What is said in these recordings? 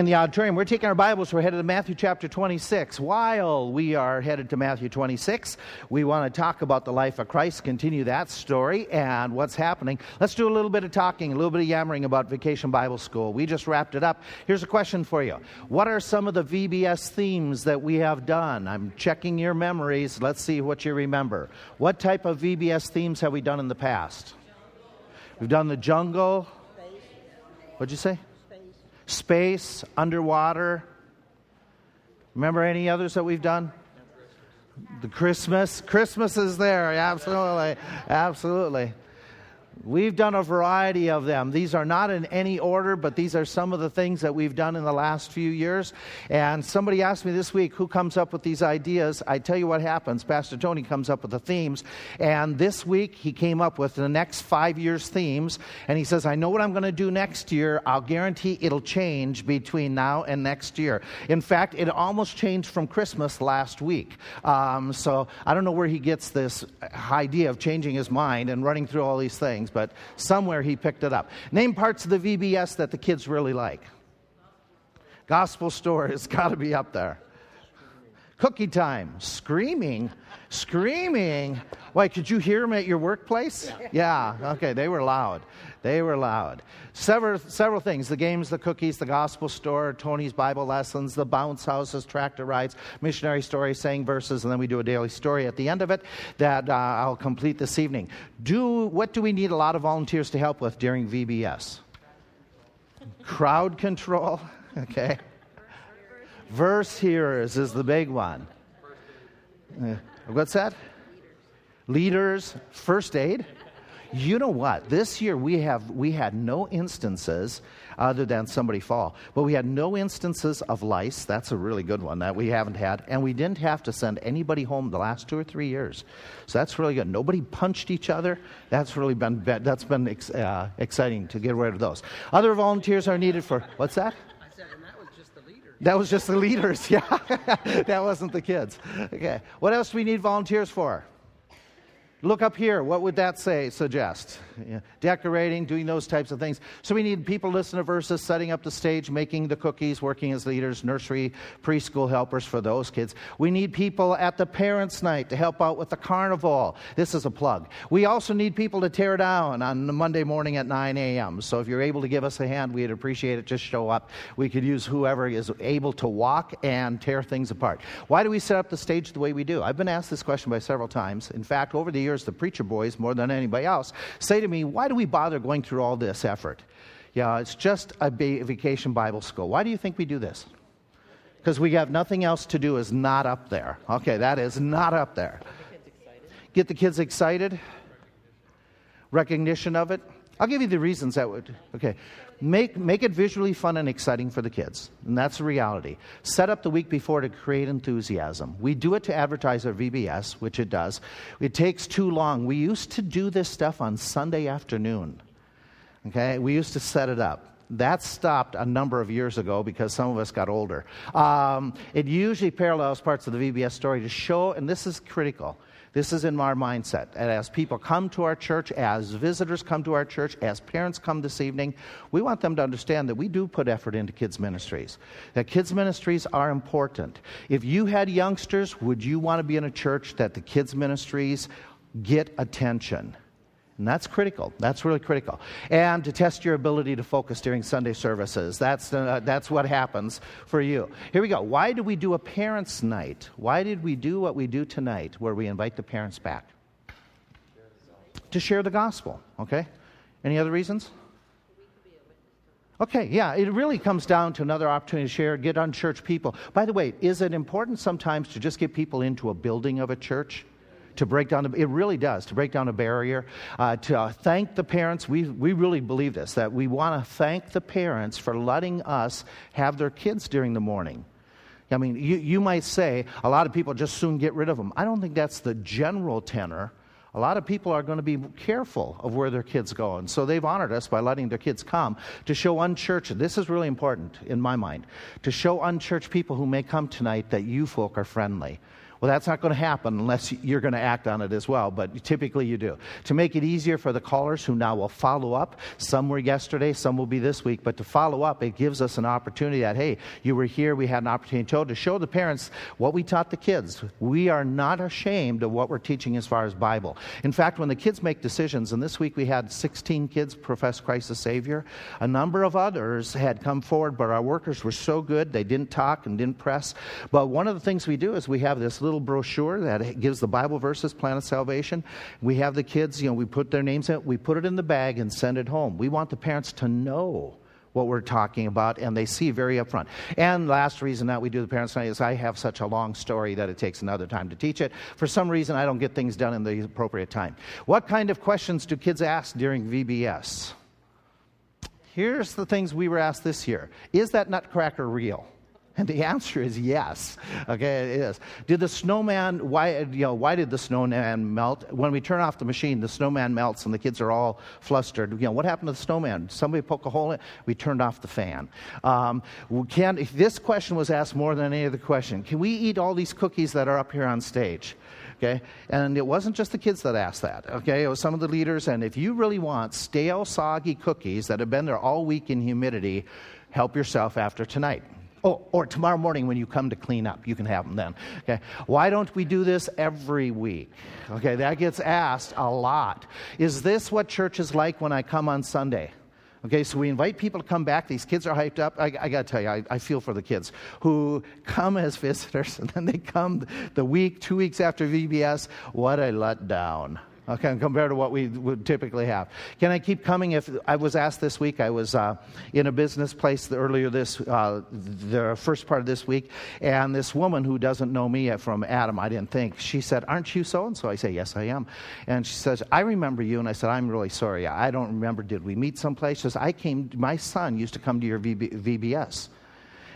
In the auditorium, we're taking our Bibles, we're headed to Matthew chapter 26. While we are headed to Matthew 26, we want to talk about the life of Christ, continue that story and what's happening. Let's do a little bit of talking, a little bit of yammering about Vacation Bible School. We just wrapped it up. Here's a question for you. What are some of the VBS themes that we have done? I'm checking your memories. Let's see what you remember. What type of VBS themes have we done in the past? We've done the jungle. What'd you say? Space, underwater. Remember any others that we've done? The Christmas. Christmas is there. Absolutely. Absolutely. We've done a variety of them. These are not in any order, but these are some of the things that we've done in the last few years. And somebody asked me this week, who comes up with these ideas? I tell you what happens. Pastor Tony comes up with the themes. And this week, he came up with the next 5 years' themes. And he says, I know what I'm going to do next year. I'll guarantee it'll change between now and next year. In fact, it almost changed from Christmas last week. So I don't know where he gets this idea of changing his mind and running through all these things. But somewhere he picked it up. Name parts of the VBS that the kids really like. Gospel story has got to be up there. Cookie time. Screaming. Why, could you hear them at your workplace? Yeah. Okay, they were loud. Several things. The games, the cookies, the gospel store, Tony's Bible lessons, the bounce houses, tractor rides, missionary stories, saying verses, and then we do a daily story at the end of it that I'll complete this evening. What do we need a lot of volunteers to help with during VBS? Crowd control. Okay. Verse hearers is the big one. What's that? Leaders. First aid. You know what? This year we had no instances other than somebody fall, but we had no instances of lice. That's a really good one that we haven't had, and we didn't have to send anybody home the last 2 or 3 years. So that's really good. Nobody punched each other. That's really been exciting to get rid of those. Other volunteers are needed for what's that? That was just the leaders, yeah. That wasn't the kids. Okay. What else do we need volunteers for? Look up here. What would that suggest? Yeah. Decorating, doing those types of things. So we need people listening to verses, setting up the stage, making the cookies, working as leaders, nursery, preschool helpers for those kids. We need people at the parents' night to help out with the carnival. This is a plug. We also need people to tear down on Monday morning at 9 a.m. So if you're able to give us a hand, we'd appreciate it. Just show up. We could use whoever is able to walk and tear things apart. Why do we set up the stage the way we do? I've been asked this question by several times. In fact, over the years, the preacher boys, more than anybody else, say to me, why do we bother going through all this effort? Yeah, it's just a Vacation Bible School. Why do you think we do this? Because we have nothing else to do is not up there. Okay, that is not up there. Get the kids excited. Recognition of it. I'll give you the reasons that would. Okay. Make it visually fun and exciting for the kids. And that's a reality. Set up the week before to create enthusiasm. We do it to advertise our VBS, which it does. It takes too long. We used to do this stuff on Sunday afternoon. Okay? We used to set it up. That stopped a number of years ago because some of us got older. It usually parallels parts of the VBS story to show, and this is critical, this is in our mindset. And as people come to our church, as visitors come to our church, as parents come this evening, we want them to understand that we do put effort into kids' ministries, that kids' ministries are important. If you had youngsters, would you want to be in a church that the kids' ministries get attention? And that's critical. That's really critical. And to test your ability to focus during Sunday services. That's what happens for you. Here we go. Why do we do a parents' night? Why did we do what we do tonight where we invite the parents back? To share the gospel. Okay? Any other reasons? Okay, yeah, it really comes down to another opportunity to share, get unchurched people. By the way, is it important sometimes to just get people into a building of a church? To break down, it really does, to break down a barrier, to thank the parents. We really believe this, that we want to thank the parents for letting us have their kids during the morning. I mean, you might say, a lot of people just soon get rid of them. I don't think that's the general tenor. A lot of people are going to be careful of where their kids go. And so they've honored us by letting their kids come to show unchurched. This is really important in my mind, to show unchurched people who may come tonight that you folk are friendly. Well, that's not going to happen unless you're going to act on it as well, but typically you do. To make it easier for the callers who now will follow up, some were yesterday, some will be this week, but to follow up, it gives us an opportunity that, hey, you were here, we had an opportunity to show the parents what we taught the kids. We are not ashamed of what we're teaching as far as Bible. In fact, when the kids make decisions, and this week we had 16 kids profess Christ as Savior, a number of others had come forward, but our workers were so good, they didn't talk and didn't press. But one of the things we do is we have this little brochure that gives the Bible verses, plan of salvation. We have the kids, we put their names in it, we put it in the bag and send it home. We want the parents to know what we're talking about, and they see very upfront. And last reason that we do the Parents' Night is I have such a long story that it takes another time to teach it. For some reason, I don't get things done in the appropriate time. What kind of questions do kids ask during VBS? Here's the things we were asked this year. Is that nutcracker real? And the answer is yes. Okay, it is. Did the snowman, why did the snowman melt? When we turn off the machine, the snowman melts and the kids are all flustered. What happened to the snowman? Somebody poke a hole in it? We turned off the fan. This question was asked more than any other question. Can we eat all these cookies that are up here on stage? Okay, and it wasn't just the kids that asked that. Okay, it was some of the leaders. And if you really want stale, soggy cookies that have been there all week in humidity, help yourself after tonight. Oh, or tomorrow morning when you come to clean up, you can have them then. Okay. Why don't we do this every week? Okay, that gets asked a lot. Is this what church is like when I come on Sunday? Okay, so we invite people to come back. These kids are hyped up. I got to tell you, I feel for the kids who come as visitors and then they come the week, 2 weeks after VBS. What a letdown. Okay, compared to what we would typically have. Can I keep coming? If I was asked this week, I was in a business place earlier the first part of this week, and this woman who doesn't know me from Adam, I didn't think, she said, aren't you so-and-so? I say, yes, I am. And she says, I remember you. And I said, I'm really sorry. I don't remember. Did we meet someplace? She says, my son used to come to your VBS.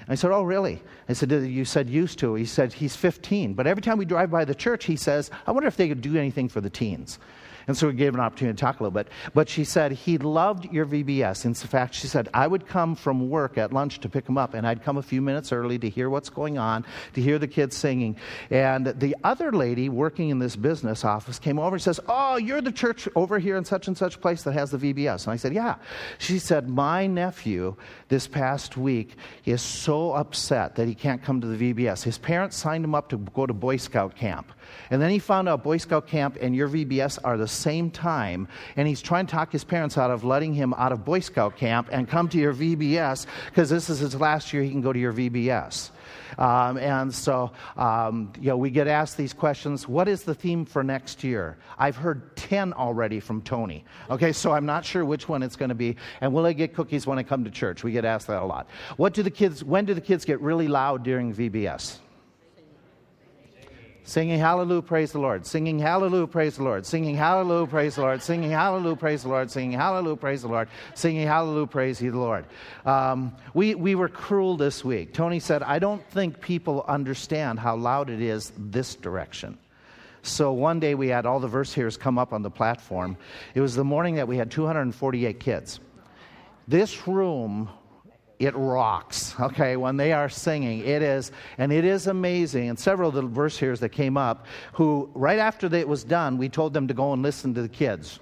I said, oh, really? I said, you said used to. He said, he's 15. But every time we drive by the church, he says, I wonder if they could do anything for the teens. And so we gave an opportunity to talk a little bit. But she said, he loved your VBS. In fact, she said, I would come from work at lunch to pick him up, and I'd come a few minutes early to hear what's going on, to hear the kids singing. And the other lady working in this business office came over and says, oh, you're the church over here in such and such place that has the VBS. And I said, yeah. She said, my nephew this past week is so upset that he can't come to the VBS. His parents signed him up to go to Boy Scout camp. And then he found out Boy Scout camp and your VBS are the same time, and he's trying to talk his parents out of letting him out of Boy Scout camp and come to your VBS because this is his last year he can go to your VBS. We get asked these questions. What is the theme for next year? I've heard 10 already from Tony. Okay, so I'm not sure which one it's going to be. And will I get cookies when I come to church? We get asked that a lot. When do the kids get really loud during VBS? Singing hallelujah, praise the Lord. Singing hallelujah, praise the Lord. Singing hallelujah, praise the Lord. Singing hallelujah, praise the Lord. Singing hallelujah, praise the Lord. Singing hallelujah, praise ye the Lord. We were cruel this week. Tony said, I don't think people understand how loud it is this direction. So one day we had all the verse hearers come up on the platform. It was the morning that we had 248 kids. This room, it rocks, okay, when they are singing. It is amazing. And several of the verse hearers that came up, who right after it was done, we told them to go and listen to the kids.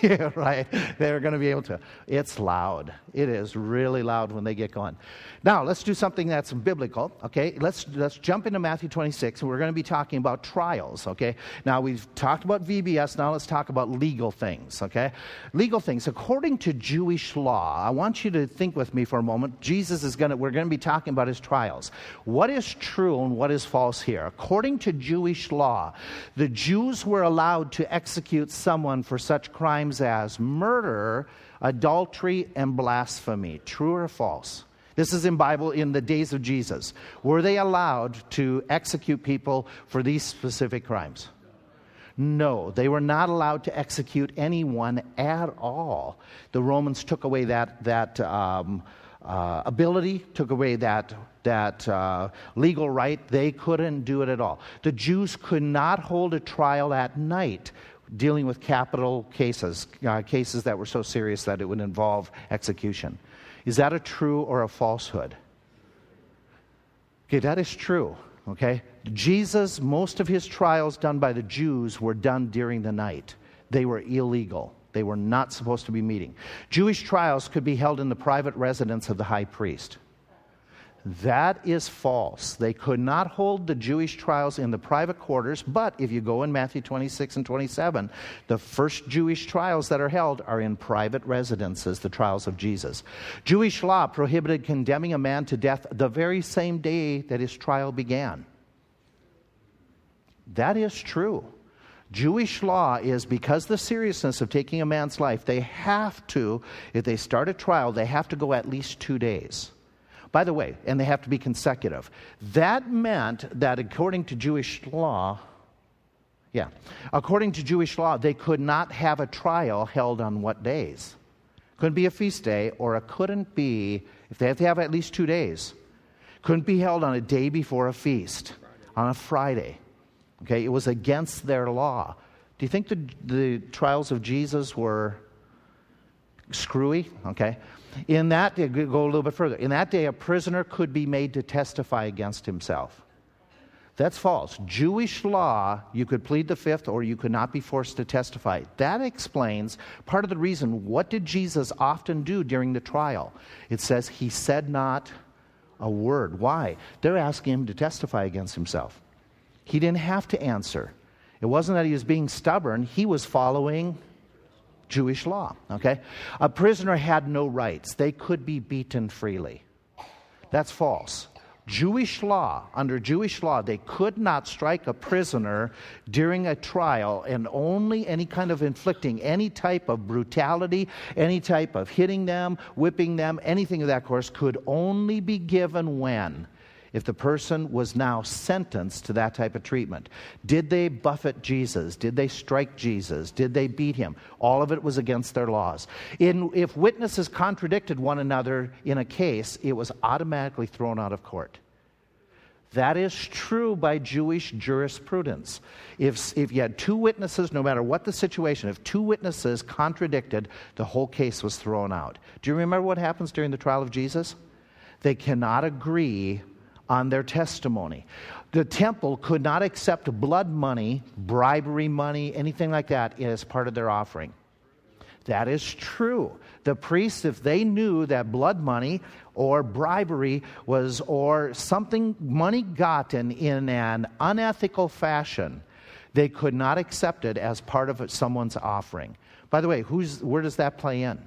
Yeah, right. They're going to be able to. It's loud. It is really loud when they get going. Now, let's do something that's biblical, okay? Let's jump into Matthew 26, and we're going to be talking about trials, okay? Now, we've talked about VBS. Now, let's talk about legal things, okay? Legal things. According to Jewish law, I want you to think with me for a moment. We're going to be talking about his trials. What is true and what is false here? According to Jewish law, the Jews were allowed to execute someone for such crimes as murder, adultery, and blasphemy. True or false? This is in Bible in the days of Jesus. Were they allowed to execute people for these specific crimes? No, they were not allowed to execute anyone at all. The Romans took away that ability, took away that legal right. They couldn't do it at all. The Jews could not hold a trial at night dealing with capital cases, cases that were so serious that it would involve execution. Is that a true or a falsehood? Okay, that is true. Okay? Jesus, most of his trials done by the Jews were done during the night. They were illegal. They were not supposed to be meeting. Jewish trials could be held in the private residence of the high priest. That is false. They could not hold the Jewish trials in the private quarters, but if you go in Matthew 26 and 27, the first Jewish trials that are held are in private residences, the trials of Jesus. Jewish law prohibited condemning a man to death the very same day that his trial began. That is true. Jewish law is, because the seriousness of taking a man's life, they have to, if they start a trial, they have to go at least 2 days. By the way, and they have to be consecutive. That meant that according to Jewish law, they could not have a trial held on what days. Couldn't be a feast day, or it couldn't be, if they have to have at least 2 days, couldn't be held on a day before a feast, on a Friday. Okay, it was against their law. Do you think the trials of Jesus were screwy? Okay. In that, go a little bit further. In that day, a prisoner could be made to testify against himself. That's false. Jewish law, you could plead the fifth or you could not be forced to testify. That explains part of the reason. What did Jesus often do during the trial? It says he said not a word. Why? They're asking him to testify against himself. He didn't have to answer. It wasn't that he was being stubborn. He was following Jewish law, okay? A prisoner had no rights. They could be beaten freely. That's false. Jewish law, under Jewish law, they could not strike a prisoner during a trial, and only any kind of inflicting, any type of brutality, any type of hitting them, whipping them, anything of that course could only be given when? If the person was now sentenced to that type of treatment. Did they buffet Jesus? Did they strike Jesus? Did they beat him? All of it was against their laws. If witnesses contradicted one another in a case, it was automatically thrown out of court. That is true by Jewish jurisprudence. If you had two witnesses, no matter what the situation, if two witnesses contradicted, the whole case was thrown out. Do you remember what happens during the trial of Jesus? They cannot agree on their testimony. The temple could not accept blood money, bribery money, anything like that as part of their offering. That is true. The priests, if they knew that blood money or bribery was, or something, money gotten in an unethical fashion, they could not accept it as part of someone's offering. By the way, where does that play in?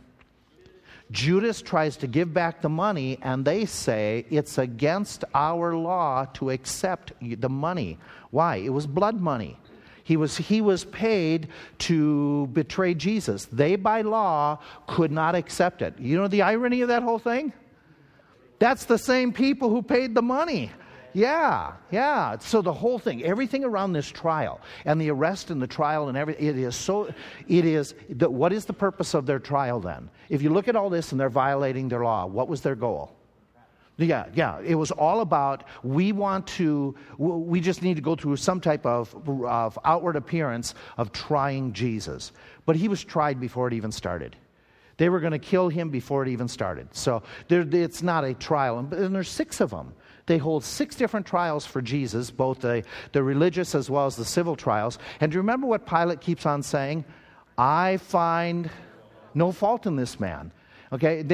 Judas tries to give back the money, and they say it's against our law to accept the money. Why? It was blood money. He was paid to betray Jesus. They, by law, could not accept it. You know the irony of that whole thing? That's the same people who paid the money. Yeah. So the whole thing, everything around this trial and the arrest and the trial and everything, what is the purpose of their trial then? If you look at all this and they're violating their law, what was their goal? Yeah. It was all about, we just need to go through some type of outward appearance of trying Jesus. But he was tried before it even started. They were going to kill him before it even started. So it's not a trial. And there's six of them. They hold six different trials for Jesus, both the religious as well as the civil trials. And do you remember what Pilate keeps on saying? I find no fault in this man. Okay,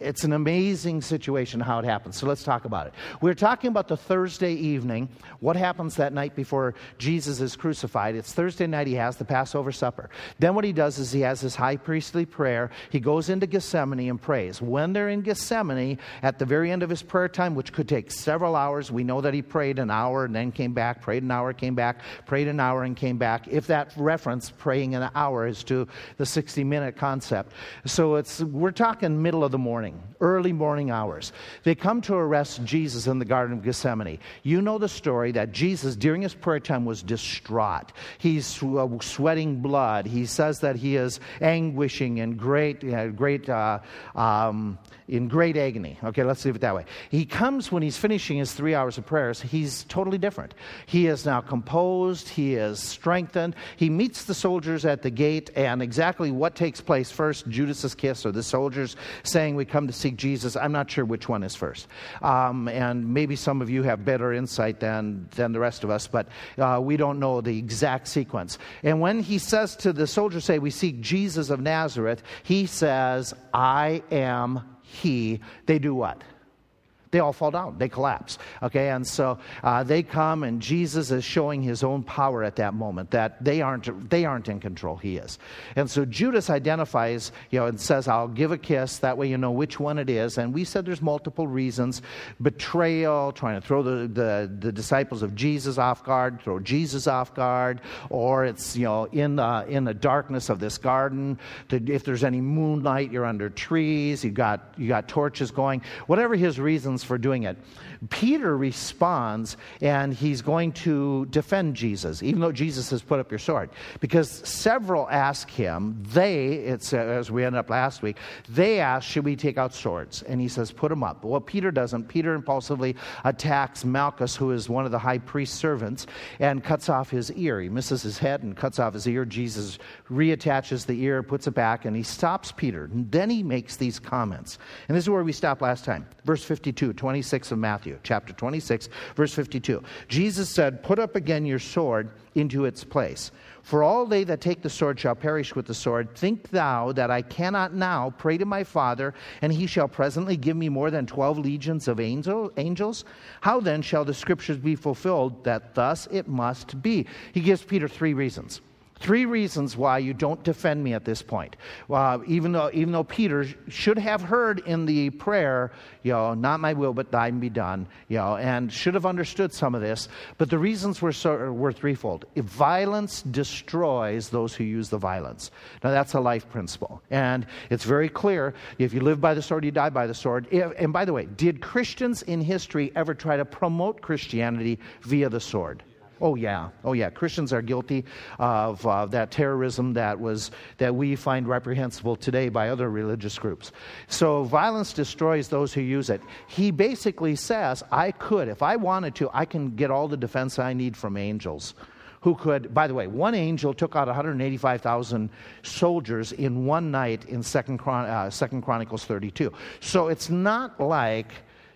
it's an amazing situation how it happens. So let's talk about it. We're talking about the Thursday evening. What happens that night before Jesus is crucified? It's Thursday night. He has the Passover supper. Then what he does is he has his high priestly prayer. He goes into Gethsemane and prays. When they're in Gethsemane, at the very end of his prayer time, which could take several hours, we know that he prayed an hour and then came back, prayed an hour, came back, prayed an hour and came back. If that reference, praying an hour, is to the 60-minute concept. So we're talking middle of the morning, early morning hours. They come to arrest Jesus in the Garden of Gethsemane. You know the story that Jesus, during his prayer time, was distraught. He's sweating blood. He says that he is anguishing in great agony. Okay, let's leave it that way. He comes when he's finishing his 3 hours of prayers. He's totally different. He is now composed. He is strengthened. He meets the soldiers at the gate, and exactly what takes place first, Judas's kiss, or the soldiers saying, "We come to seek Jesus"? I'm not sure which one is first. And maybe some of you have better insight than the rest of us, but we don't know the exact sequence. And when he says to the soldiers, say, "We seek Jesus of Nazareth," he says, "I am he." They do what? They all fall down. They collapse. Okay, and so they come, and Jesus is showing his own power at that moment, that they aren't in control. He is. And so Judas identifies, and says, "I'll give a kiss. That way you know which one it is." And we said there's multiple reasons: betrayal, trying to throw the disciples of Jesus off guard, throw Jesus off guard, or it's in the darkness of this garden. If there's any moonlight, you're under trees. You got torches going. Whatever his reasons for doing it, Peter responds, and he's going to defend Jesus, even though Jesus says, "Put up your sword," because several ask him, as we ended up last week, they ask, "Should we take out swords?" And he says, "Put them up." Well, Peter doesn't. Peter impulsively attacks Malchus, who is one of the high priest's servants, and cuts off his ear. He misses his head and cuts off his ear. Jesus reattaches the ear, puts it back, and he stops Peter. And then he makes these comments. And this is where we stopped last time. Verse 52. 26 of Matthew, chapter 26, verse 52. Jesus said, "Put up again your sword into its place. For all they that take the sword shall perish with the sword. Think thou that I cannot now pray to my Father, and he shall presently give me more than 12 legions of angels? How then shall the scriptures be fulfilled that thus it must be?" He gives Peter three reasons. Three reasons why you don't defend me at this point. Even though Peter should have heard in the prayer, "Not my will, but thine be done," and should have understood some of this. But the reasons were threefold. If violence destroys those who use the violence. Now, that's a life principle. And it's very clear, if you live by the sword, you die by the sword. And by the way, did Christians in history ever try to promote Christianity via the sword? Oh yeah. Christians are guilty of that terrorism that we find reprehensible today by other religious groups. So violence destroys those who use it. He basically says, if I wanted to, I can get all the defense I need from angels. Who could, by the way, one angel took out 185,000 soldiers in one night in Second Chronicles 32. So it's not like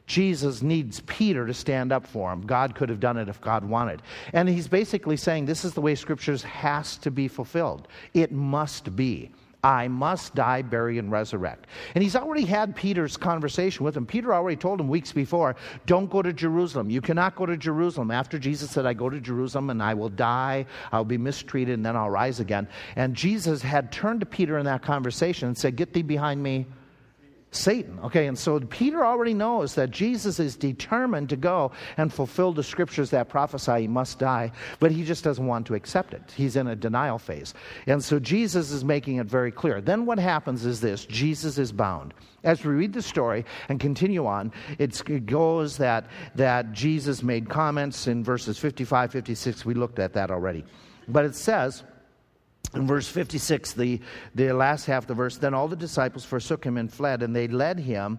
Jesus needs Peter to stand up for him. God could have done it if God wanted. And he's basically saying this is the way Scriptures has to be fulfilled. It must be. I must die, bury, and resurrect. And he's already had Peter's conversation with him. Peter already told him weeks before, don't go to Jerusalem. You cannot go to Jerusalem. After Jesus said, I go to Jerusalem and I will die, I'll be mistreated, and then I'll rise again. And Jesus had turned to Peter in that conversation and said, get thee behind me, Satan. Okay, and so Peter already knows that Jesus is determined to go and fulfill the scriptures that prophesy he must die, but he just doesn't want to accept it. He's in a denial phase. And so Jesus is making it very clear. Then what happens is this: Jesus is bound. As we read the story and continue on, it goes that Jesus made comments in verses 55, 56. We looked at that already. But it says, in verse 56, the last half of the verse, then all the disciples forsook him and fled, and they led him,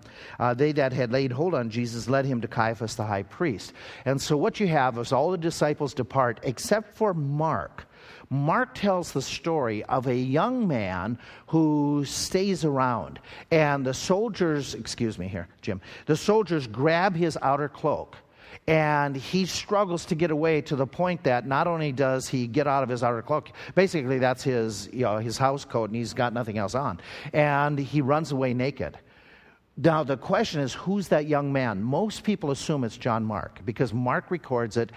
they that had laid hold on Jesus led him to Caiaphas the high priest. And so what you have is all the disciples depart, except for Mark. Mark tells the story of a young man who stays around, and the soldiers grab his outer cloak. And he struggles to get away, to the point that not only does he get out of his outer cloak, basically that's his house coat, and he's got nothing else on. And he runs away naked. Now the question is, who's that young man? Most people assume it's John Mark, because Mark records it.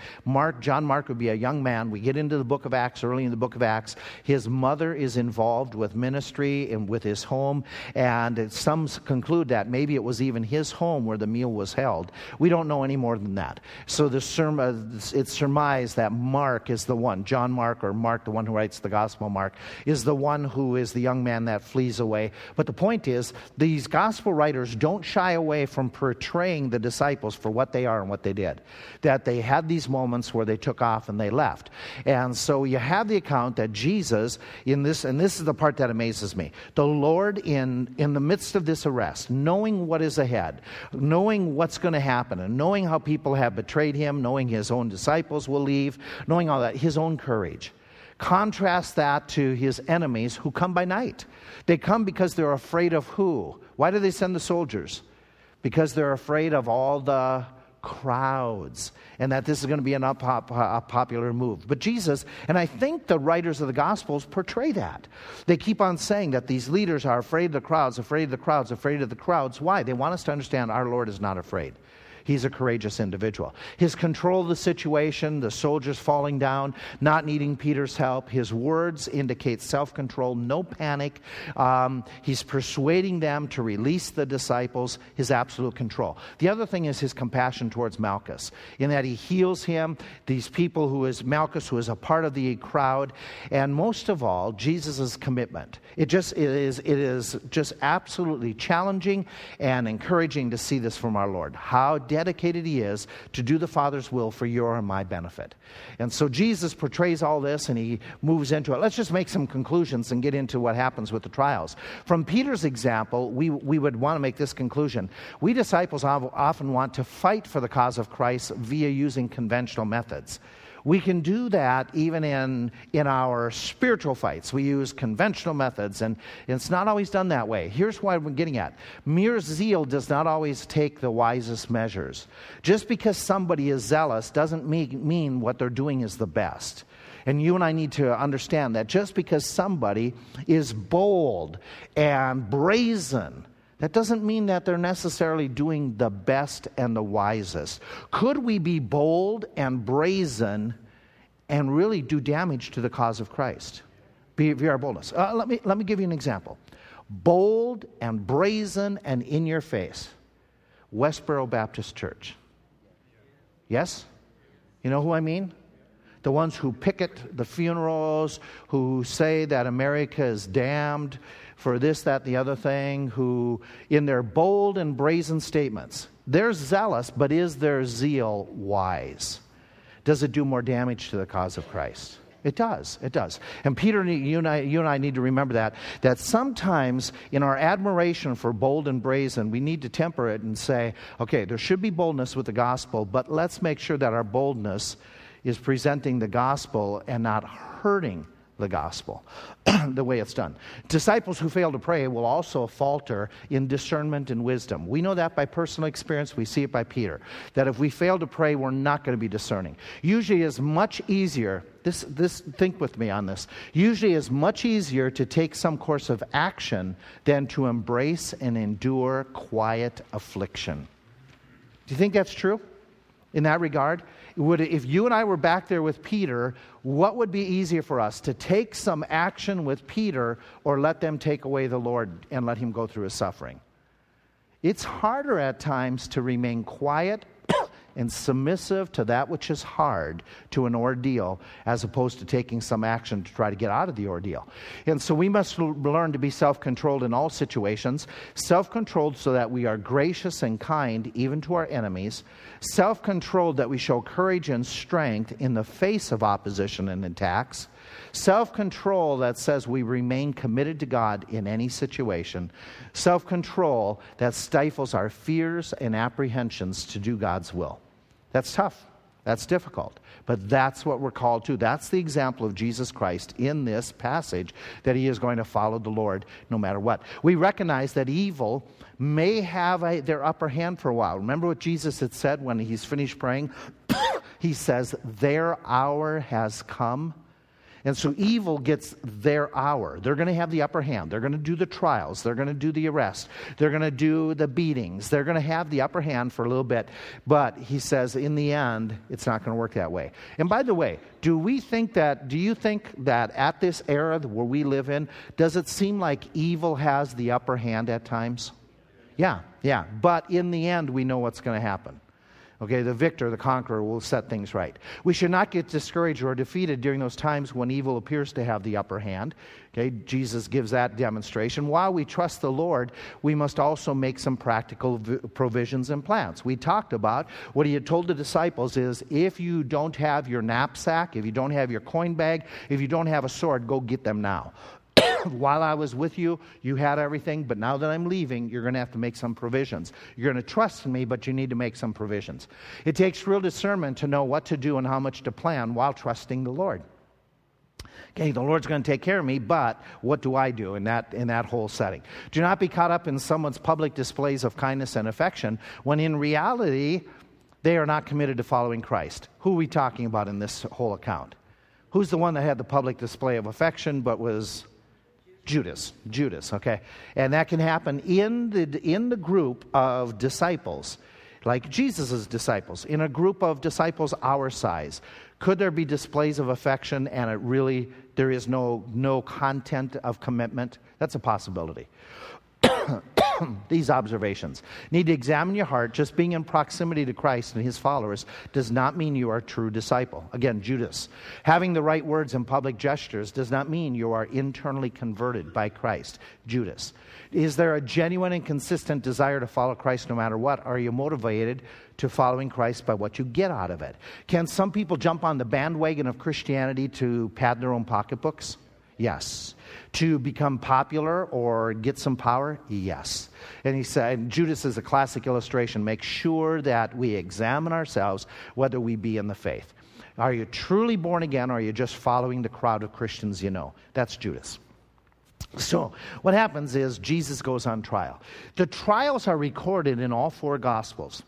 John Mark would be a young man. We get into the book of Acts, early in the book of Acts. His mother is involved with ministry and with his home, and some conclude that maybe it was even his home where the meal was held. We don't know any more than that. So it's surmised that Mark is the one, John Mark, or Mark, the one who writes the Gospel of Mark, is the one who is the young man that flees away. But the point is, these Gospel writers don't shy away from portraying the disciples for what they are and what they did. That they had these moments where they took off and they left. And so you have the account that Jesus, in this, and this is the part that amazes me, the Lord in the midst of this arrest, knowing what is ahead, knowing what's going to happen, and knowing how people have betrayed him, knowing his own disciples will leave, knowing all that, his own courage Contrast that to his enemies who come by night. They come because they're afraid of who? Why do they send the soldiers? Because they're afraid of all the crowds and that this is going to be an unpopular move. But Jesus, and I think the writers of the Gospels portray that. They keep on saying that these leaders are afraid of the crowds, afraid of the crowds, afraid of the crowds. Why? They want us to understand our Lord is not afraid. He's a courageous individual. His control of the situation, the soldiers falling down, not needing Peter's help. His words indicate self-control, no panic. He's persuading them to release the disciples, his absolute control. The other thing is his compassion towards Malchus, in that he heals him, these people who is Malchus, who is a part of the crowd, and most of all, Jesus' commitment. It is just absolutely challenging and encouraging to see this from our Lord. How dedicated he is to do the Father's will for your and my benefit. And so Jesus portrays all this and he moves into it. Let's just make some conclusions and get into what happens with the trials. From Peter's example, we would want to make this conclusion. We disciples often want to fight for the cause of Christ via using conventional methods. We can do that even in our spiritual fights. We use conventional methods, and it's not always done that way. Here's what I'm getting at. Mere zeal does not always take the wisest measures. Just because somebody is zealous doesn't mean what they're doing is the best. And you and I need to understand that just because somebody is bold and brazen, that doesn't mean that they're necessarily doing the best and the wisest. Could we be bold and brazen and really do damage to the cause of Christ? Via our boldness. Let me give you an example. Bold and brazen and in your face. Westboro Baptist Church. Yes? You know who I mean? The ones who picket the funerals, who say that America is damned for this, that, the other thing, who, in their bold and brazen statements, they're zealous, but is their zeal wise? Does it do more damage to the cause of Christ? It does. And Peter, you and I need to remember that sometimes in our admiration for bold and brazen, we need to temper it and say, okay, there should be boldness with the gospel, but let's make sure that our boldness is presenting the gospel and not hurting the gospel, the way it's done. Disciples who fail to pray will also falter in discernment and wisdom. We know that by personal experience. We see it by Peter, that if we fail to pray, we're not going to be discerning. Usually it's much easier, think with me on this, usually it's much easier to take some course of action than to embrace and endure quiet affliction. Do you think that's true? In that regard, if you and I were back there with Peter, what would be easier for us? To take some action with Peter or let them take away the Lord and let him go through his suffering? It's harder at times to remain quiet and submissive to that which is hard, to an ordeal, as opposed to taking some action to try to get out of the ordeal. And so we must learn to be self-controlled in all situations, self-controlled so that we are gracious and kind even to our enemies, self-controlled that we show courage and strength in the face of opposition and attacks, self-control that says we remain committed to God in any situation, self-control that stifles our fears and apprehensions to do God's will. That's tough. That's difficult. But that's what we're called to. That's the example of Jesus Christ in this passage, that he is going to follow the Lord no matter what. We recognize that evil may have their upper hand for a while. Remember what Jesus had said when he's finished praying? He says, "Their hour has come." And so evil gets their hour. They're going to have the upper hand. They're going to do the trials. They're going to do the arrest. They're going to do the beatings. They're going to have the upper hand for a little bit. But he says, in the end, it's not going to work that way. And by the way, do you think that at this era where we live in, does it seem like evil has the upper hand at times? Yeah. But in the end, we know what's going to happen. Okay, the victor, the conqueror, will set things right. We should not get discouraged or defeated during those times when evil appears to have the upper hand. Okay, Jesus gives that demonstration. While we trust the Lord, we must also make some practical provisions and plans. We talked about what he had told the disciples is, if you don't have your knapsack, if you don't have your coin bag, if you don't have a sword, go get them now. While I was with you, you had everything, but now that I'm leaving, you're going to have to make some provisions. You're going to trust in me, but you need to make some provisions. It takes real discernment to know what to do and how much to plan while trusting the Lord. Okay, the Lord's going to take care of me, but what do I do in that whole setting? Do not be caught up in someone's public displays of kindness and affection when in reality they are not committed to following Christ. Who are we talking about in this whole account? Who's the one that had the public display of affection but was Judas, okay? And that can happen in the group of disciples, like Jesus' disciples, in a group of disciples our size. Could there be displays of affection and it really, there is no content of commitment? That's a possibility. These observations. Need to examine your heart. Just being in proximity to Christ and his followers does not mean you are a true disciple. Again, Judas. Having the right words and public gestures does not mean you are internally converted by Christ. Judas. Is there a genuine and consistent desire to follow Christ no matter what? Are you motivated to following Christ by what you get out of it? Can some people jump on the bandwagon of Christianity to pad their own pocketbooks? Yes. To become popular or get some power? Yes. And he said, Judas is a classic illustration. Make sure that we examine ourselves whether we be in the faith. Are you truly born again, or are you just following the crowd of Christians you know? That's Judas. So what happens is Jesus goes on trial. The trials are recorded in all four Gospels.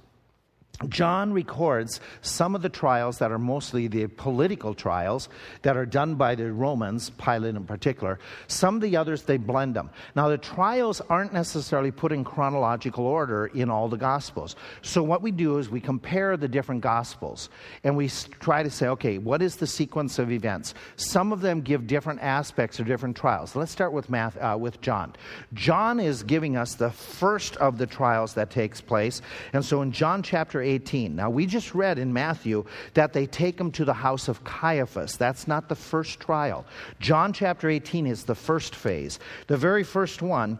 John records some of the trials that are mostly the political trials that are done by the Romans, Pilate in particular. Some of the others, they blend them. Now, the trials aren't necessarily put in chronological order in all the Gospels. So what we do is we compare the different Gospels, and we try to say, okay, what is the sequence of events? Some of them give different aspects or different trials. Let's start with John. John is giving us the first of the trials that takes place. And so in John chapter 18. Now, we just read in Matthew that they take him to the house of Caiaphas. That's not the first trial. John chapter 18 is the first phase. The very first one,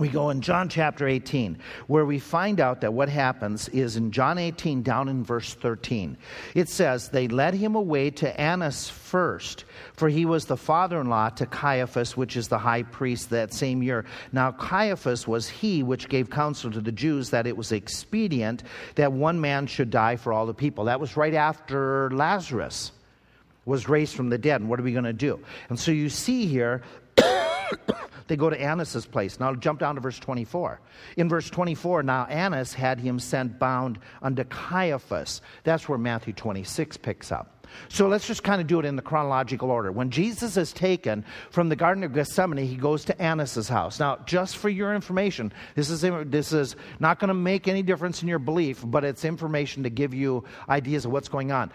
we go in John chapter 18, where we find out that what happens is in John 18, down in verse 13. It says, they led him away to Annas first, for he was the father-in-law to Caiaphas, which is the high priest that same year. Now Caiaphas was he which gave counsel to the Jews that it was expedient that one man should die for all the people. That was right after Lazarus was raised from the dead. And what are we going to do? And so you see here, they go to Annas' place. Now jump down to verse 24. In verse 24, now Annas had him sent bound unto Caiaphas. That's where Matthew 26 picks up. So let's just kind of do it in the chronological order. When Jesus is taken from the Garden of Gethsemane, he goes to Annas' house. Now, just for your information, this is not going to make any difference in your belief, but it's information to give you ideas of what's going on.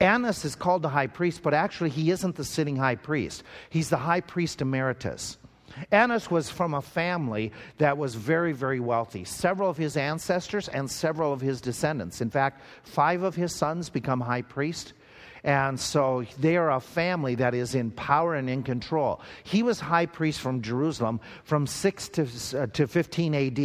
Annas is called the high priest, but actually he isn't the sitting high priest. He's the high priest emeritus. Annas was from a family that was very, very wealthy. Several of his ancestors and several of his descendants. In fact, 5 of his sons become high priests. And so they are a family that is in power and in control. He was high priest from Jerusalem from 6 to 15 AD.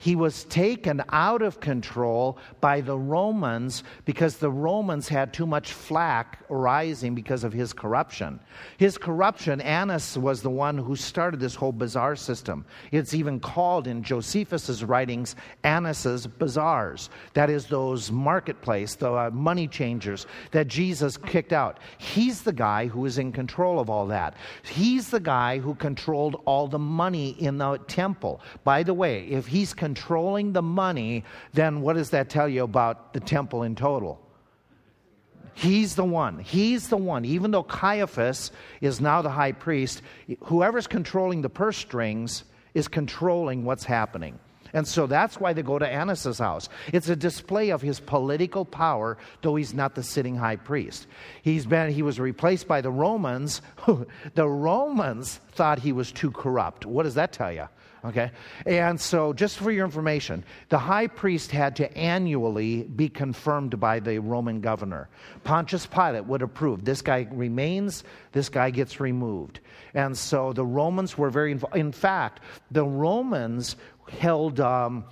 He was taken out of control by the Romans because the Romans had too much flack arising because of his corruption. His corruption, Annas was the one who started this whole bazaar system. It's even called in Josephus' writings, Annas's bazaars. That is those marketplace, the money changers that Jesus kicked out. He's the guy who is in control of all that. He's the guy who controlled all the money in the temple. By the way, if he's controlling the money, then what does that tell you about the temple in total? He's the one. Even though Caiaphas is now the high priest, whoever's controlling the purse strings is controlling what's happening. And so that's why they go to Annas' house. It's a display of his political power, though he's not the sitting high priest. He was replaced by the Romans. The Romans thought he was too corrupt. What does that tell you? Okay. And so just for your information, the high priest had to annually be confirmed by the Roman governor. Pontius Pilate would approve. This guy remains, this guy gets removed. And so the Romans were very involved. In fact, the Romans held on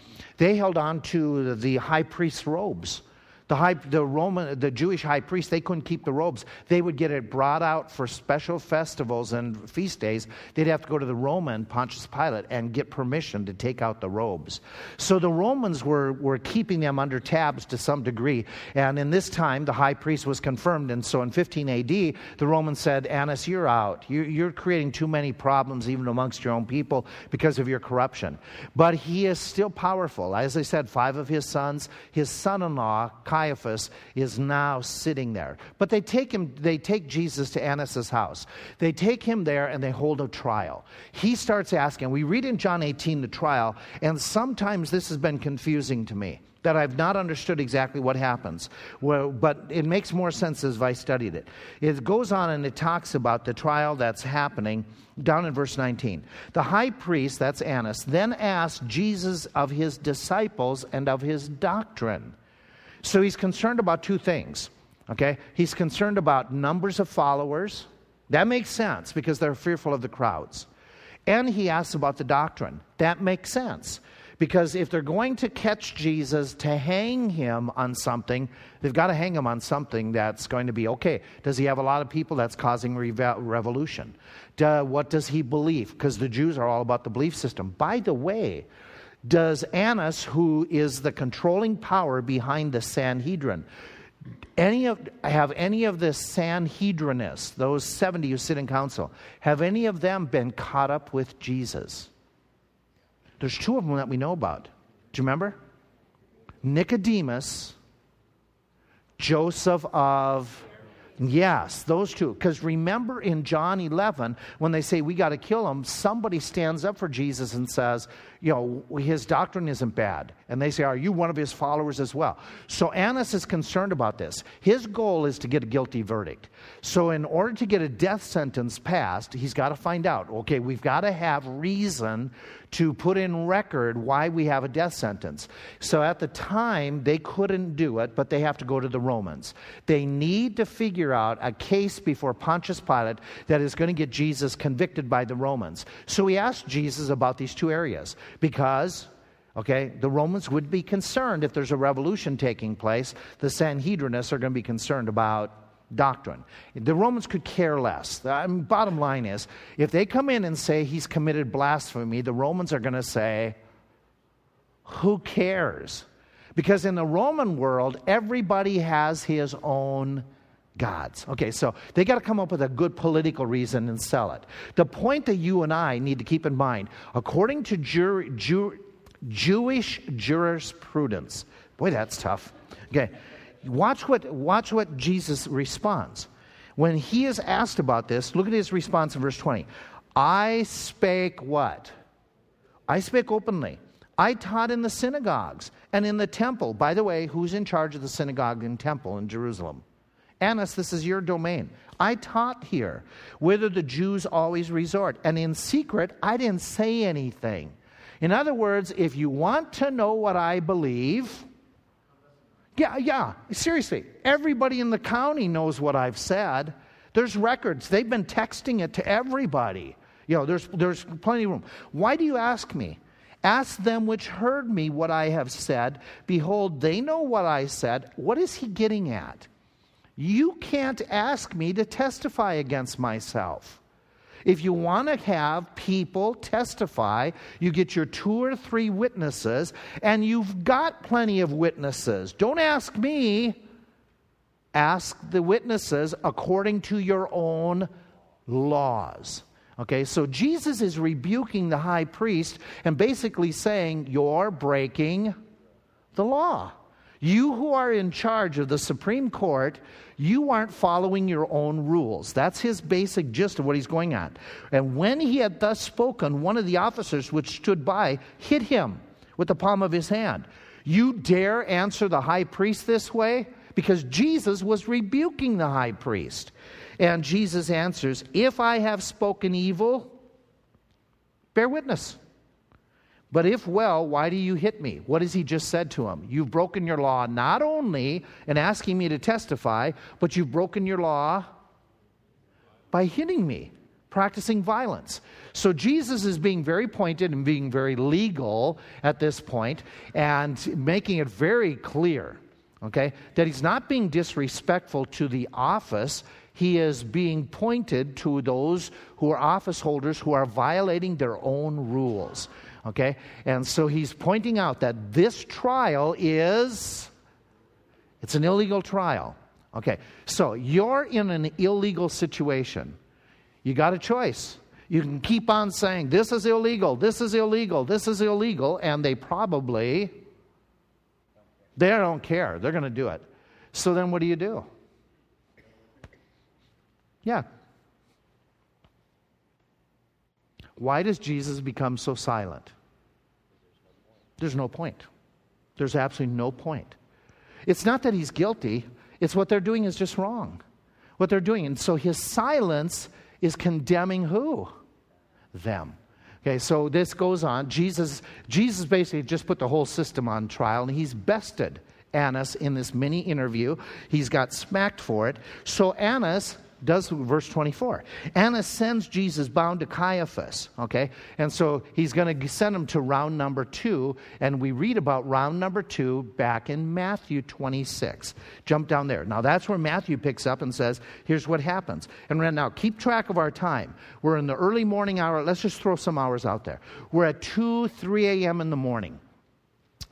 to the high priest's robes. The Jewish high priest, they couldn't keep the robes. They would get it brought out for special festivals and feast days. They'd have to go to the Roman Pontius Pilate and get permission to take out the robes. So the Romans were keeping them under tabs to some degree. And in this time, the high priest was confirmed. And so in 15 A.D., the Romans said, Annas, you're out. You're creating too many problems even amongst your own people because of your corruption. But he is still powerful. As I said, 5 of his sons, his son-in-law, Caiaphas, is now sitting there. But they take Jesus to Annas' house. They take him there and they hold a trial. He starts asking, we read in John 18 the trial, and sometimes this has been confusing to me, that I've not understood exactly what happens. Well, but it makes more sense as I studied it. It goes on and it talks about the trial that's happening down in verse 19. The high priest, that's Annas, then asked Jesus of his disciples and of his doctrine. So he's concerned about 2 things, okay? He's concerned about numbers of followers. That makes sense because they're fearful of the crowds. And he asks about the doctrine. That makes sense. Because if they're going to catch Jesus to hang him on something, they've got to hang him on something that's going to be okay. Does he have a lot of people that's causing revolution? What does he believe? Because the Jews are all about the belief system. By the way, does Annas, who is the controlling power behind the Sanhedrin, have any of the Sanhedrinists, those 70 who sit in council, have any of them been caught up with Jesus? There's 2 of them that we know about. Do you remember? Nicodemus, Joseph of... Yes, those 2. Because remember in John 11, when they say we got to kill him, somebody stands up for Jesus and says, his doctrine isn't bad. And they say, are you one of his followers as well? So Annas is concerned about this. His goal is to get a guilty verdict. So in order to get a death sentence passed, he's got to find out, okay, we've got to have reason to put in record why we have a death sentence. So at the time, they couldn't do it, but they have to go to the Romans. They need to figure out a case before Pontius Pilate that is going to get Jesus convicted by the Romans. So he asked Jesus about these 2 areas because... Okay, the Romans would be concerned if there's a revolution taking place. The Sanhedrinists are going to be concerned about doctrine. The Romans could care less. Bottom line is, if they come in and say he's committed blasphemy, the Romans are going to say, who cares? Because in the Roman world, everybody has his own gods. Okay, so they got to come up with a good political reason and sell it. The point that you and I need to keep in mind, according to Jewish jurisprudence. Boy, that's tough. Okay. Watch what Jesus responds. When he is asked about this, look at his response in verse 20. I spake what? I spake openly. I taught in the synagogues and in the temple. By the way, who's in charge of the synagogue and temple in Jerusalem? Annas, this is your domain. I taught here, whither the Jews always resort. And in secret, I didn't say anything. In other words, if you want to know what I believe, yeah, seriously, everybody in the county knows what I've said. There's records. They've been texting it to everybody. There's plenty of room. Why do you ask me? Ask them which heard me what I have said. Behold, they know what I said. What is he getting at? You can't ask me to testify against myself. If you want to have people testify, you get your 2 or 3 witnesses, and you've got plenty of witnesses. Don't ask me. Ask the witnesses according to your own laws. Okay, so Jesus is rebuking the high priest and basically saying, you're breaking the law. You who are in charge of the Supreme Court, you aren't following your own rules. That's his basic gist of what he's going on. And when he had thus spoken, one of the officers which stood by hit him with the palm of his hand. You dare answer the high priest this way? Because Jesus was rebuking the high priest. And Jesus answers, if I have spoken evil, bear witness. But if well, why do you hit me? What has he just said to him? You've broken your law not only in asking me to testify, but you've broken your law by hitting me, practicing violence. So Jesus is being very pointed and being very legal at this point and making it very clear. Okay? That he's not being disrespectful to the office. He is being pointed to those who are office holders who are violating their own rules. Okay? And so he's pointing out that this trial is, it's an illegal trial. Okay, so you're in an illegal situation. You got a choice. You can keep on saying, this is illegal, this is illegal, this is illegal, and they don't care. They're going to do it. So then what do you do? Yeah. Why does Jesus become so silent? There's no point. There's absolutely no point. It's not that he's guilty. It's what they're doing is just wrong. What they're doing. And so his silence is condemning who? Them. Okay, so this goes on. Jesus basically just put the whole system on trial, and he's bested Annas in this mini interview. He's got smacked for it. So Annas does verse 24. Annas sends Jesus bound to Caiaphas, okay? And so he's going to send him to round number 2, and we read about round number 2 back in Matthew 26. Jump down there. Now that's where Matthew picks up and says, here's what happens. And right now, keep track of our time. We're in the early morning hour. Let's just throw some hours out there. We're at 2, 3 a.m. in the morning.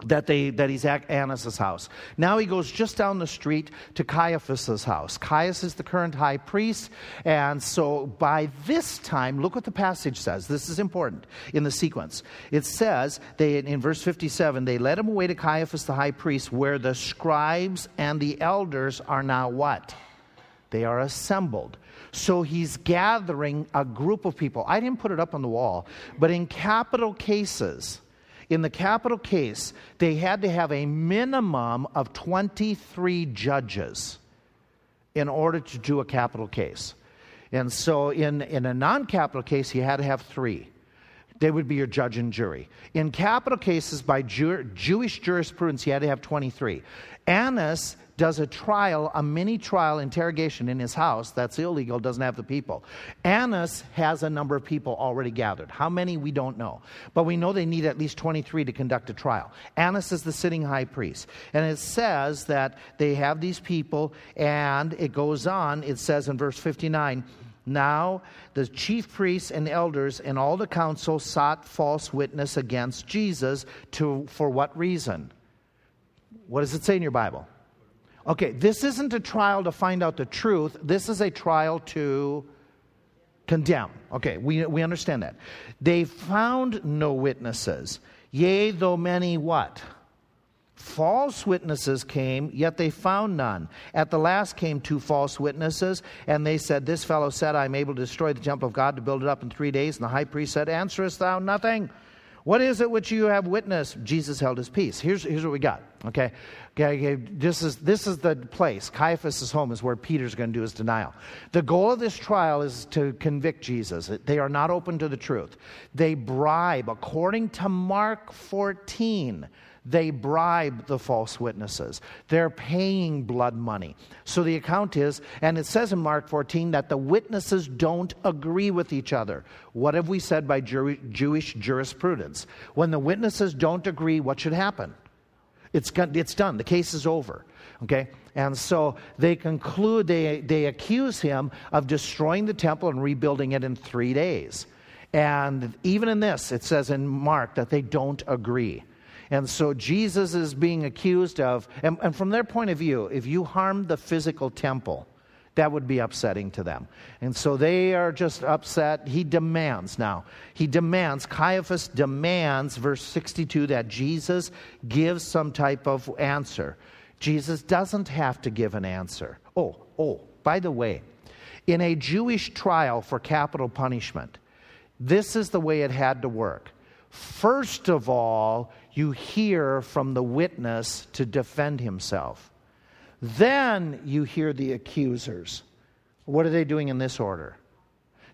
That he's at Annas' house. Now he goes just down the street to Caiaphas' house. Caiaphas is the current high priest, and so by this time, look what the passage says. This is important in the sequence. It says, in verse 57, they led him away to Caiaphas the high priest, where the scribes and the elders are now what? They are assembled. So he's gathering a group of people. I didn't put it up on the wall, but in capital cases... In the capital case, they had to have a minimum of 23 judges in order to do a capital case. And so in a non-capital case, you had to have 3. They would be your judge and jury. In capital cases, by Jewish jurisprudence, you had to have 23. Annas does a trial, a mini-trial interrogation in his house. That's illegal, doesn't have the people. Annas has a number of people already gathered. How many, we don't know. But we know they need at least 23 to conduct a trial. Annas is the sitting high priest. And it says that they have these people, and it goes on. It says in verse 59, now the chief priests and elders and all the council sought false witness against Jesus for what reason? What does it say in your Bible? Okay, this isn't a trial to find out the truth. This is a trial to condemn. Okay, we understand that. They found no witnesses. Yea, though many what? False witnesses came, yet they found none. At the last came 2 false witnesses, and they said, this fellow said, I am able to destroy the temple of God to build it up in 3 days. And the high priest said, answerest thou nothing? What is it which you have witnessed? Jesus held his peace. Here's what we got. Okay, this is the place. Caiaphas' home is where Peter's going to do his denial. The goal of this trial is to convict Jesus. They are not open to the truth. They bribe, according to Mark 14. They bribe the false witnesses. They're paying blood money. So the account is, and it says in Mark 14, that the witnesses don't agree with each other. What have we said by Jewish jurisprudence? When the witnesses don't agree, what should happen? It's done. The case is over. Okay? And so they conclude, they accuse him of destroying the temple and rebuilding it in 3 days. And even in this, it says in Mark that they don't agree. And so Jesus is being accused of, and from their point of view, if you harmed the physical temple, that would be upsetting to them. And so they are just upset. Caiaphas demands, verse 62, that Jesus gives some type of answer. Jesus doesn't have to give an answer. Oh, by the way, in a Jewish trial for capital punishment, this is the way it had to work. First of all, you hear from the witness to defend himself. Then you hear the accusers. What are they doing in this order?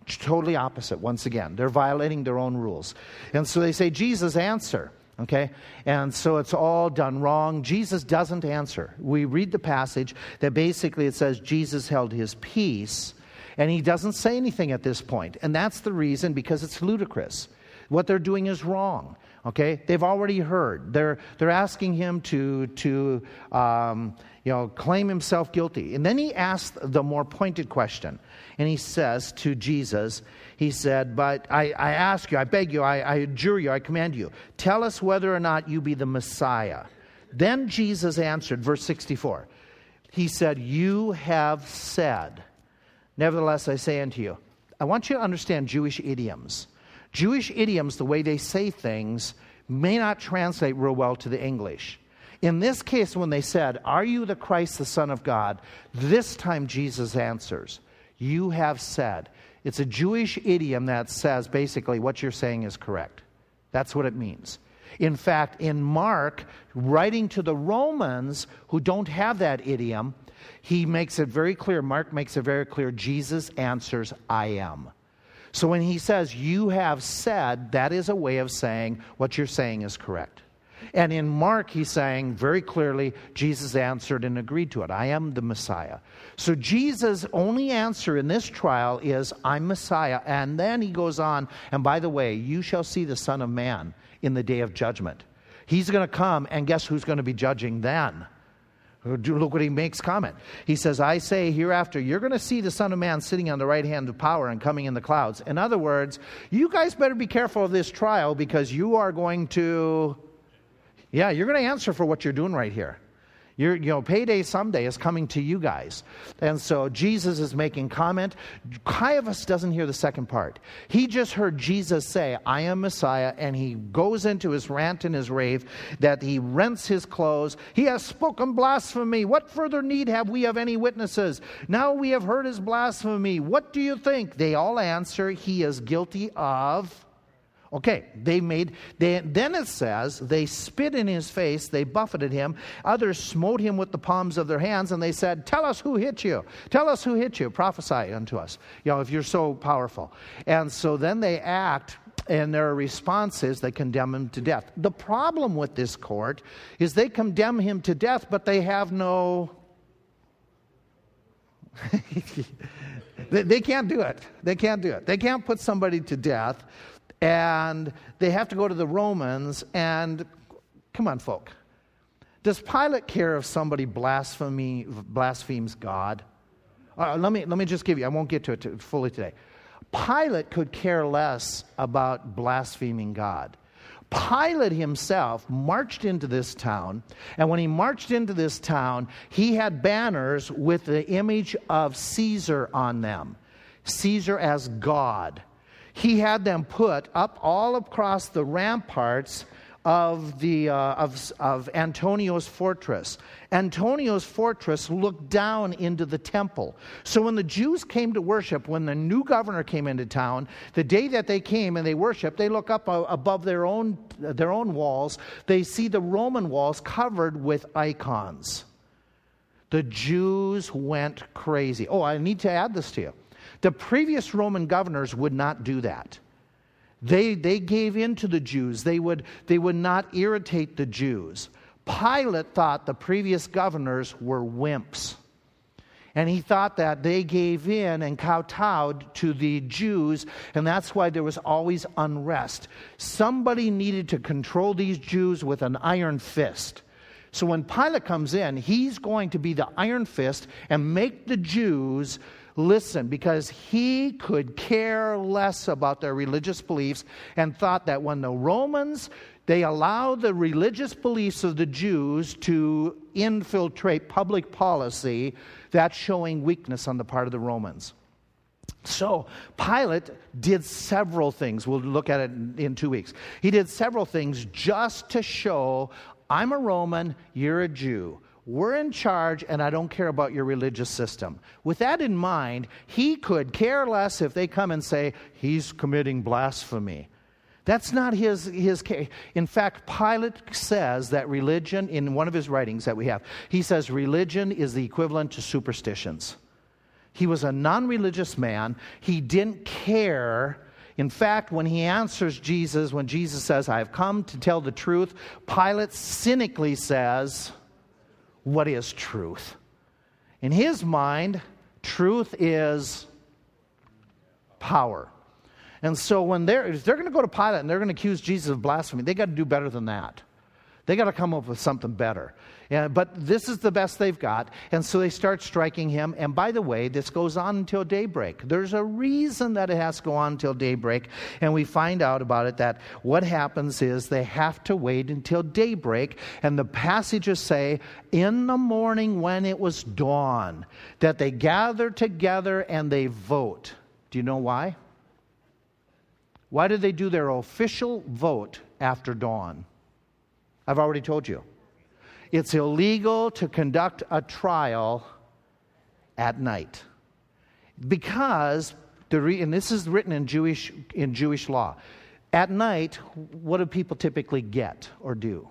Totally opposite, once again. They're violating their own rules. And so they say, Jesus, answer. Okay? And so it's all done wrong. Jesus doesn't answer. We read the passage that basically it says Jesus held his peace, and he doesn't say anything at this point. And that's the reason, because it's ludicrous. What they're doing is wrong. Okay, they've already heard. They're asking him to claim himself guilty. And then he asked the more pointed question, and he says to Jesus, he said, "But I ask you, I beg you, I adjure you, I command you, tell us whether or not you be the Messiah." Then Jesus answered, verse 64. He said, "You have said, nevertheless I say unto you." I want you to understand Jewish idioms. Jewish idioms, the way they say things, may not translate real well to the English. In this case, when they said, "Are you the Christ, the Son of God?" this time Jesus answers, "You have said." It's a Jewish idiom that says basically what you're saying is correct. That's what it means. In fact, in Mark, writing to the Romans who don't have that idiom, he makes it very clear, Mark makes it very clear, Jesus answers, "I am." So when he says, "You have said," that is a way of saying what you're saying is correct. And in Mark, he's saying very clearly, Jesus answered and agreed to it. "I am the Messiah." So Jesus' only answer in this trial is, "I'm Messiah." And then he goes on, and by the way, you shall see the Son of Man in the day of judgment. He's going to come, and guess who's going to be judging then? Look what he makes comment. He says, "I say hereafter, you're going to see the Son of Man sitting on the right hand of power and coming in the clouds." In other words, you guys better be careful of this trial, because you are going to, you're going to answer for what you're doing right here. Payday someday is coming to you guys. And so Jesus is making comment. Caiaphas doesn't hear the second part. He just heard Jesus say, "I am Messiah," and he goes into his rant and his rave that he rents his clothes. "He has spoken blasphemy. What further need have we of any witnesses? Now we have heard his blasphemy. What do you think?" They all answer, "He is guilty of..." Okay, then it says, "They spit in his face, they buffeted him. Others smote him with the palms of their hands, and they said, 'Tell us who hit you. Tell us who hit you. Prophesy unto us, if you're so powerful.'" And so then they act, and their response is they condemn him to death. The problem with this court is they condemn him to death, but they have no... They can't do it. They can't do it. They can't put somebody to death. And they have to go to the Romans, and come on, folk. Does Pilate care if somebody blasphemes God? Let me just give you, I won't get to it fully today. Pilate could care less about blaspheming God. Pilate himself marched into this town, and when he marched into this town, he had banners with the image of Caesar on them. Caesar as God. He had them put up all across the ramparts of the of Antonio's fortress. Antonio's fortress looked down into the temple. So when the Jews came to worship, when the new governor came into town, the day that they came and they worship, they look up above their own walls. They see the Roman walls covered with icons. The Jews went crazy. Oh, I need to add this to you. The previous Roman governors would not do that. They gave in to the Jews. They would not irritate the Jews. Pilate thought the previous governors were wimps. And he thought that they gave in and kowtowed to the Jews, and that's why there was always unrest. Somebody needed to control these Jews with an iron fist. So when Pilate comes in, he's going to be the iron fist and make the Jews... Listen, because he could care less about their religious beliefs, and thought that when the Romans, they allowed the religious beliefs of the Jews to infiltrate public policy, that's showing weakness on the part of the Romans. So Pilate did several things. We'll look at it in 2 weeks. He did several things just to show, "I'm a Roman, you're a Jew. We're in charge, and I don't care about your religious system." With that in mind, he could care less if they come and say, "He's committing blasphemy." That's not his case. In fact, Pilate says that religion, in one of his writings that we have, he says religion is the equivalent to superstitions. He was a non-religious man. He didn't care. In fact, when he answers Jesus, when Jesus says, "I have come to tell the truth," Pilate cynically says... What is truth? In his mind, truth is power. And so when if they're going to go to Pilate and they're going to accuse Jesus of blasphemy, they got to do better than that. They got to come up with something better. But this is the best they've got. And so they start striking him. And by the way, this goes on until daybreak. There's a reason that it has to go on until daybreak. And we find out about it that what happens is they have to wait until daybreak. And the passages say, in the morning when it was dawn, that they gather together and they vote. Do you know why? Why did they do their official vote after dawn? I've already told you. It's illegal to conduct a trial at night because and this is written in Jewish law. At night, what do people typically get or do?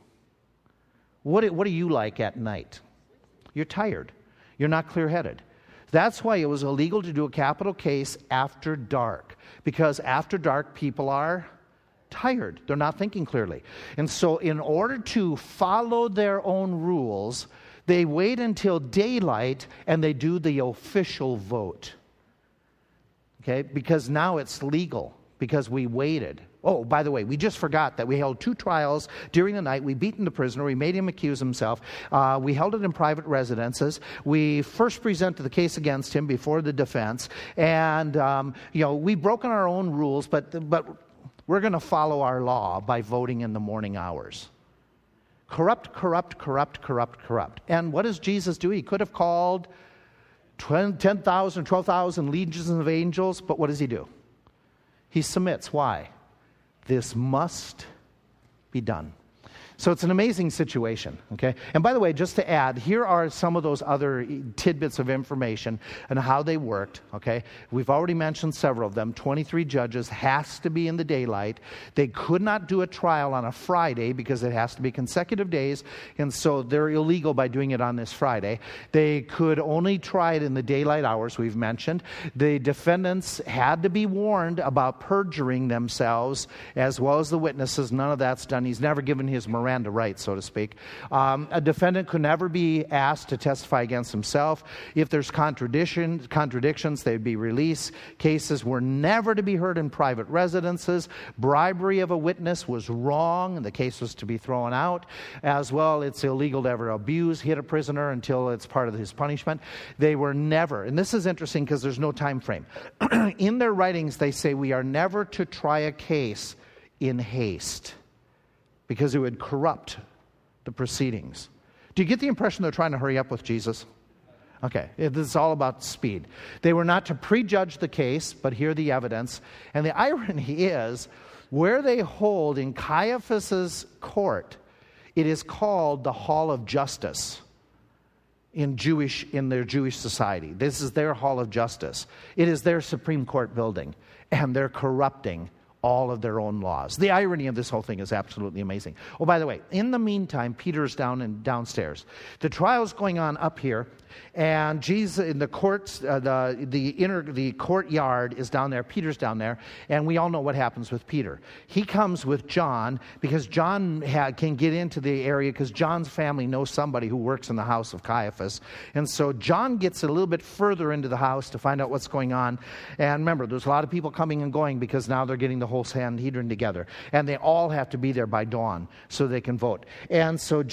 What are you like at night? You're tired. You're not clear-headed. That's why it was illegal to do a capital case after dark, because after dark people are tired. They're not thinking clearly. And so in order to follow their own rules, they wait until daylight and they do the official vote. Okay? Because now it's legal because we waited. Oh, by the way, we just forgot that we held two trials during the night. We beaten the prisoner. We made him accuse himself. We held it in private residences. We first presented the case against him before the defense. And, we've broken our own rules, but we're going to follow our law by voting in the morning hours. Corrupt, corrupt, corrupt, corrupt, corrupt. And what does Jesus do? He could have called 10,000, 12,000 legions of angels, but what does he do? He submits. Why? This must be done. So it's an amazing situation, okay? And by the way, just to add, here are some of those other tidbits of information and how they worked, okay? We've already mentioned several of them. 23 judges has to be in the daylight. They could not do a trial on a Friday because it has to be consecutive days, and so they're illegal by doing it on this Friday. They could only try it in the daylight hours we've mentioned. The defendants had to be warned about perjuring themselves as well as the witnesses. None of that's done. He's never given his Miranda to right, so to speak. A defendant could never be asked to testify against himself. If there's contradictions, they'd be released. Cases were never to be heard in private residences. Bribery of a witness was wrong, and the case was to be thrown out. As well, it's illegal to ever hit a prisoner until it's part of his punishment. They were never, and this is interesting because there's no time frame. In their writings, they say we are never to try a case in haste, because it would corrupt the proceedings. Do you get the impression they're trying to hurry up with Jesus? Okay, this is all about speed. They were not to prejudge the case, but hear the evidence. And the irony is, where they hold in Caiaphas's court, it is called the Hall of Justice in their Jewish society. This is their Hall of Justice. It is their Supreme Court building, and they're corrupting all of their own laws. The irony of this whole thing is absolutely amazing. Oh, by the way, in the meantime, Peter's downstairs. The trial's going on up here, and Jesus in the courts, the courtyard is down there. Peter's down there, and we all know what happens with Peter. He comes with John because John can get into the area because John's family knows somebody who works in the house of Caiaphas, and so John gets a little bit further into the house to find out what's going on. And remember, there's a lot of people coming and going because now they're getting the whole Sanhedrin together, and they all have to be there by dawn so they can vote. And so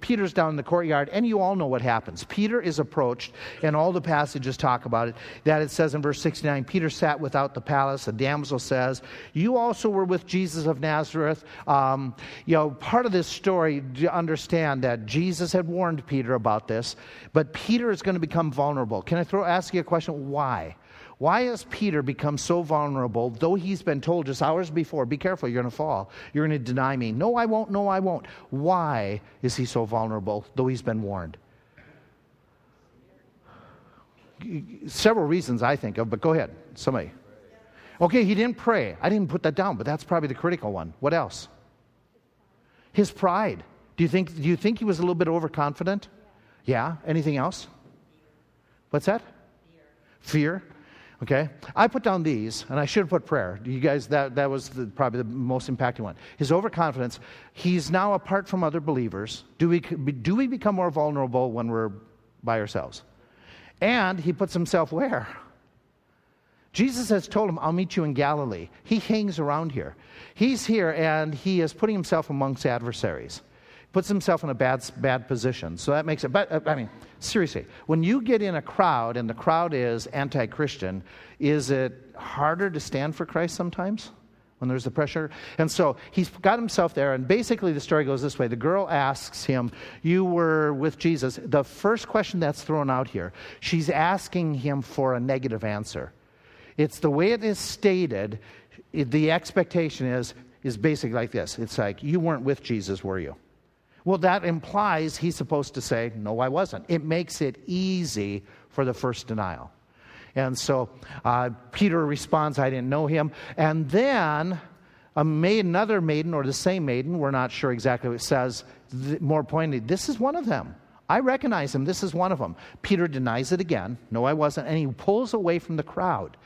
Peter's down in the courtyard, and you all know what happens. Peter is approached, and all the passages talk about it, that it says in verse 69, Peter sat without the palace. A damsel says, you also were with Jesus of Nazareth. Part of this story, to understand that Jesus had warned Peter about this, but Peter is going to become vulnerable. Can I ask you a question? Why? Why has Peter become so vulnerable, though he's been told just hours before, be careful, you're going to fall. You're going to deny me. No, I won't. No, I won't. Why is he so vulnerable, though he's been warned? Several reasons I think of, but go ahead. Somebody. Okay, he didn't pray. I didn't put that down, but that's probably the critical one. What else? His pride. Do you think he was a little bit overconfident? Yeah. Anything else? What's that? Fear. Okay, I put down these, and I should have put prayer. You guys, that was probably the most impacting one. His overconfidence. He's now apart from other believers. Do we become more vulnerable when we're by ourselves? And he puts himself where? Jesus has told him, I'll meet you in Galilee. He hangs around here. He's here, and he is putting himself amongst adversaries. Puts himself in a bad position. So that makes it, but I mean, seriously, when you get in a crowd and the crowd is anti-Christian, is it harder to stand for Christ sometimes when there's the pressure? And so he's got himself there, and basically the story goes this way. The girl asks him, you were with Jesus. The first question that's thrown out here, she's asking him for a negative answer. It's the way it is stated, the expectation is basically like this. It's like, you weren't with Jesus, were you? Well, that implies he's supposed to say, no, I wasn't. It makes it easy for the first denial. And so Peter responds, I didn't know him. And then another maiden, or the same maiden, we're not sure exactly what it says, more pointedly, this is one of them. I recognize him. This is one of them. Peter denies it again. No, I wasn't. And he pulls away from the crowd.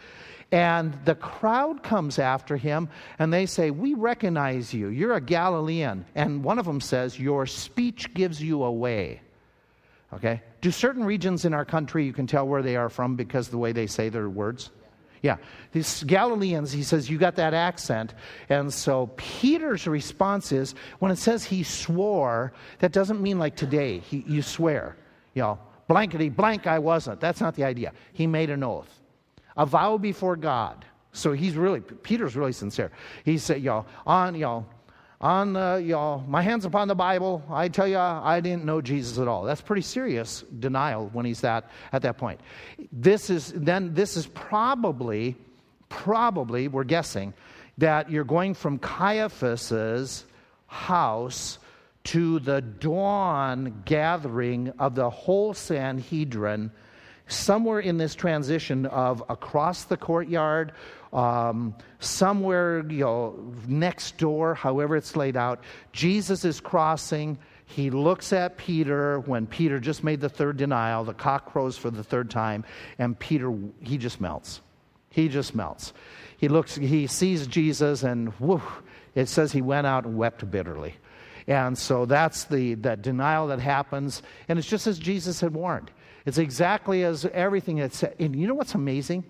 And the crowd comes after him, and they say, we recognize you. You're a Galilean. And one of them says, your speech gives you away. Okay? Do certain regions in our country, you can tell where they are from because of the way they say their words? Yeah. These Galileans, he says, you got that accent. And so Peter's response is, when it says he swore, that doesn't mean like today, you swear. You know, blankety blank, I wasn't. That's not the idea. He made an oath. A vow before God. So Peter's really sincere. He said, my hands upon the Bible, I tell you, I didn't know Jesus at all. That's pretty serious denial when he's at that point. This is probably, we're guessing, that you're going from Caiaphas's house to the dawn gathering of the whole Sanhedrin. Somewhere in this transition of across the courtyard, somewhere next door, however it's laid out, Jesus is crossing. He looks at Peter when Peter just made the third denial. The cock crows for the third time, and Peter, he just melts. He just melts. He looks. He sees Jesus, and whoo! It says he went out and wept bitterly. And so that's that denial that happens, and it's just as Jesus had warned. It's exactly as everything it said. And you know what's amazing?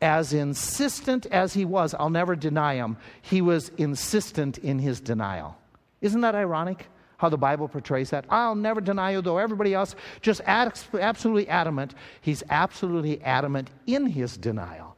As insistent as he was, I'll never deny him, he was insistent in his denial. Isn't that ironic how the Bible portrays that? I'll never deny you, though everybody else just absolutely adamant. He's absolutely adamant in his denial.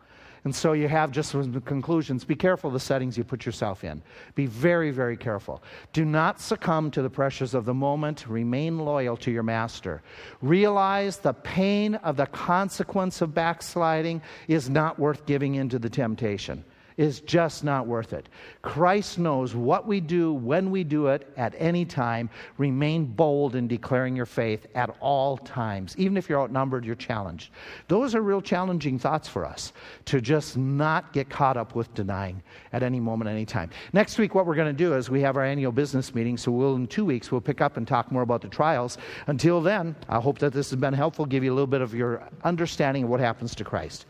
And so you have just some conclusions. Be careful of the settings you put yourself in. Be very, very careful. Do not succumb to the pressures of the moment. Remain loyal to your master. Realize the pain of the consequence of backsliding is not worth giving in to the temptation. It's just not worth it. Christ knows what we do, when we do it, at any time. Remain bold in declaring your faith at all times. Even if you're outnumbered, you're challenged. Those are real challenging thoughts for us, to just not get caught up with denying at any moment, any time. Next week, what we're going to do is we have our annual business meeting, so in 2 weeks, we'll pick up and talk more about the trials. Until then, I hope that this has been helpful, give you a little bit of your understanding of what happens to Christ.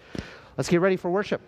Let's get ready for worship.